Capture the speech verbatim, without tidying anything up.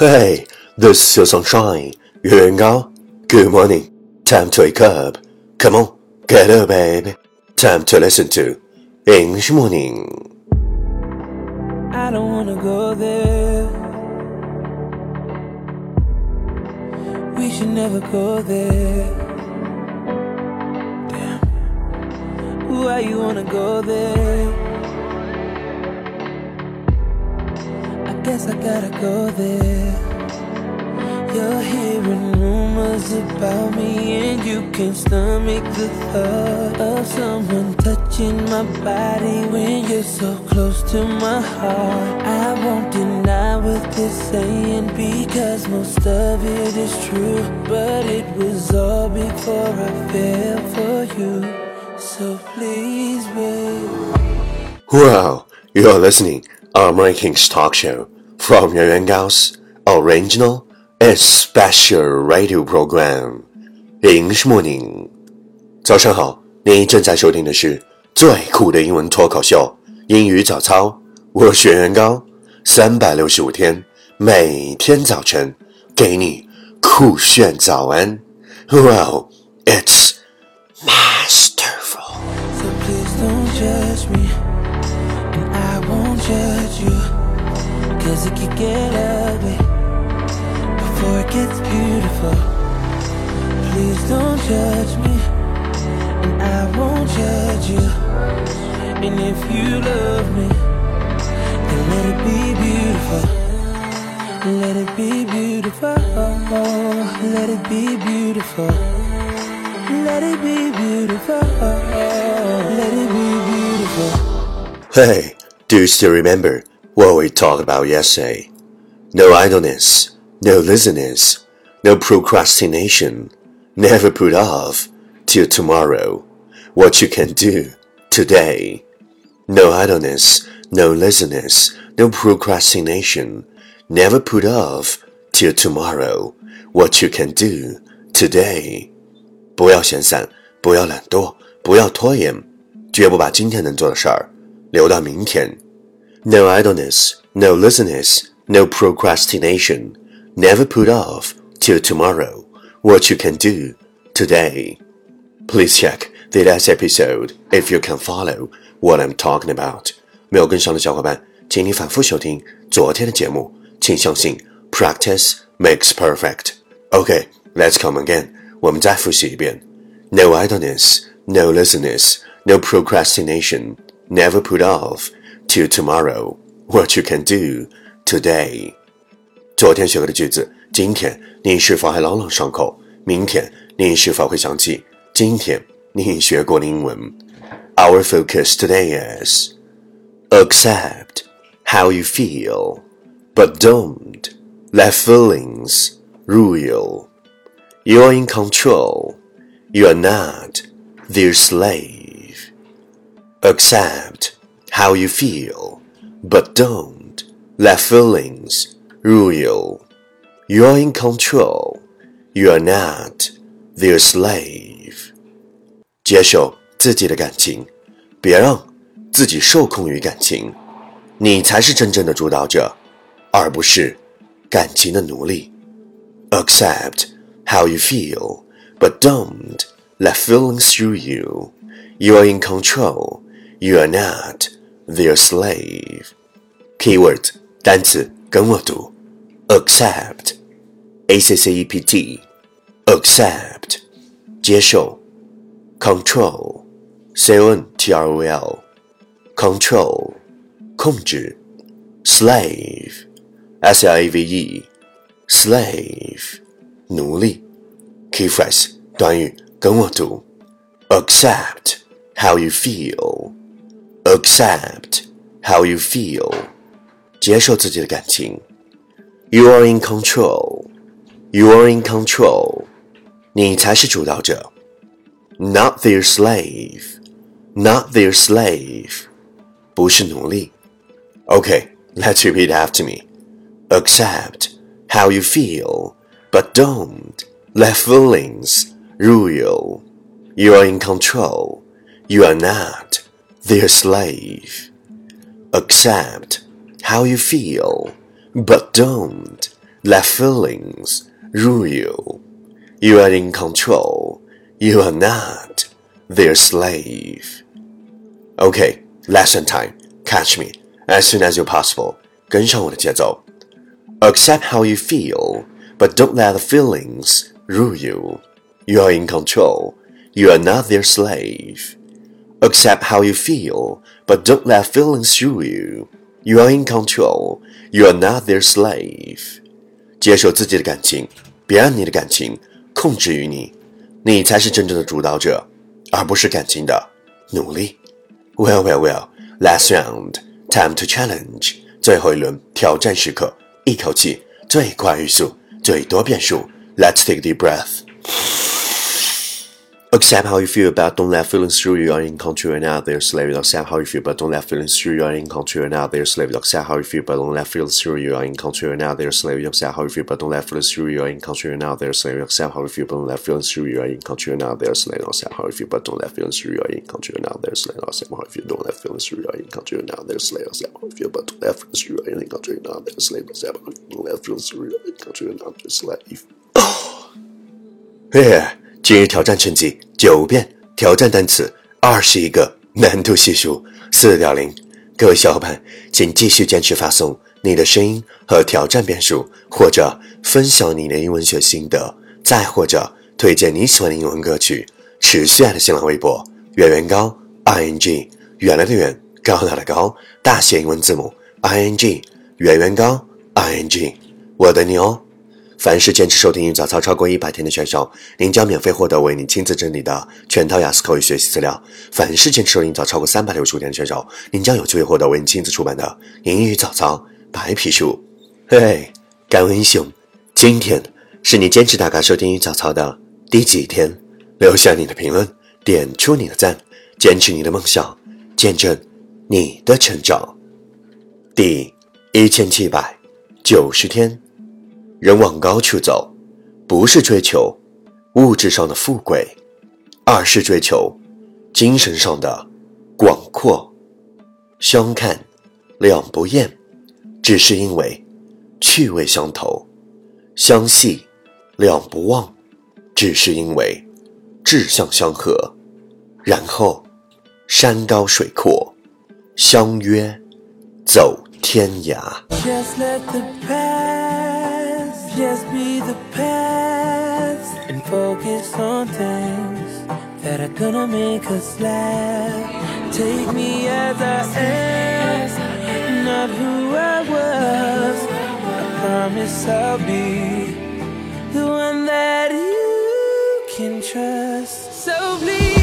Hey, this is your sunshine. You're going out? Good morning. Time to wake up. Come on, get up, baby. Time to listen to English Morning. I don't wanna go there. We should never go there. Damn. Why you wanna go there?Guess I gotta go there. You're hearing rumors about me, and you can't stomach the thought of someone touching my body when you're so close to my heart. I won't deny what they're saying because most of it is true, but it was all before I fell for you. So please wait. Wow, you're listening I'm Ranking's talk show.From Yuan Gao's original and special radio program, English Morning. 早上好，您正在收听的是最酷的英文脱口秀英语早操。我是袁高，三百六十五天，每天早晨给你酷炫早安。Wow, it's masterful. So please don't judge me, and I won't judge you.Cause it could get ugly before it gets beautiful. Please don't judge me, and I won't judge you. And if you love me, then let it be beautiful. Let it be beautiful. Let it be beautiful. Let it be beautiful. Let it be beautiful. Hey, do you still remember?What we talked about yesterday. No idleness, no laziness, no procrastination. Never put off till tomorrow what you can do today. No idleness, no laziness, no procrastination. Never put off till tomorrow what you can do today. 不要闲散，不要懒惰，不要拖延，绝不把今天能做的事儿留到明天。No idleness, no laziness, no procrastination. Never put off till tomorrow what you can do today. Please check the last episode if you can follow what I'm talking about. 没有跟上的小伙伴，请你反复收听昨天的节目。请相信 practice makes perfect. Okay, let's come again. 我们再复习一遍。No idleness, no laziness, no procrastination. Never put off.Till tomorrow, what you can do today. 昨天学过的句子，今天你是否还朗朗上口？明天你是否会想起今天你学过的英文 ？Our focus today is accept how you feel, but don't let feelings rule. You are in control. You are not their slave. Accept.How you feel, but don't let feelings rule you. You're in control. You are not their slave. 接受自己的感情，别让自己受控于感情。你才是真正的主导者，而不是感情的奴隶。Accept how you feel, but don't let feelings rule you. You are in control. You are not.Their slave. Keyword 单词跟我读 accept A C C E P T accept 接受 control C O N T R O L control 控制 slave S L A V E slave 奴隶 Key phrase 短语跟我读 accept how you feel Accept how you feel. 接受自己的感情。You are in control. You are in control. 你才是主导者。Not their slave. Not their slave. 不是奴隶。Okay, let's repeat after me. Accept how you feel, but don't let feelings rule you. You are in control. You are not.Their slave. Accept how you feel, but don't left feelings rule you. You are in control. You are not their slave. Okay, lesson time. Catch me as soon as you're possible. 跟上我的节奏。Accept how you feel, but don't let the feelings rule you. You are in control. You are not their slave. Accept how you feel, but don't let feelings rule you. You are in control. You are not their slave. 接受自己的感情，别让你的感情控制于你，你才是真正的主导者，而不是感情的奴隶。Well, well, well. Last round. Time to challenge. 最后一轮挑战时刻，一口气最快语速，最多变数。Let's take a deep breath.Accept how you feel, but don't let feelings rule you. You are in control and not their slave. Accept how you feel, but don't let feelings rule you. You are in control and not their slave. Accept how you feel, but don't let feelings rule you. You are in control and not their slave. Accept how you feel, but don't let feelings rule you. You are in control and not their slave. Accept how you feel, but don't let feelings rule you. You are in control and not their slave. Accept how you feel, but don't let feelings rule you. You are in control and not their slave. Accept how you feel, don't let feelings rule you. You are in control and not their slave. Accept how you feel, but don't let feelings rule you. You are in control and not their slave. Accept how you feel, don't let feelings rule you. You are in control and not their slave. Yeah.今日挑战成绩九遍，挑战单词二十一个，难度系数 四点零。 各位小伙伴，请继续坚持发送你的声音和挑战变数，或者分享你的英文学心得，再或者推荐你喜欢的英文歌曲。持续爱的新浪微博远远高 ing， 远来的远，高大的高，大写英文字母 ing， 远远高 ing， 我等你哦。凡是坚持收听英语早操超过一百天的选手，您将免费获得为您亲自整理的全套雅思口语学习资料。凡是坚持收听英语早操超过三百六十五天的选手，您将有机会获得为您亲自出版的英语早操白皮书。嘿，感恩英雄，今天是你坚持打卡收听英语早操的第几天？留下你的评论，点出你的赞，坚持你的梦想，见证你的成长。第一千七百九十天，人往高处走，不是追求物质上的富贵，而是追求精神上的广阔。相看两不厌，只是因为趣味相投；相惜两不忘，只是因为志向相合。然后山高水阔，相约走天涯。Just let the past.Just be the past and focus on things that are gonna make us laugh. Take me as I am, not who I was. I promise I'll be the one that you can trust. So please.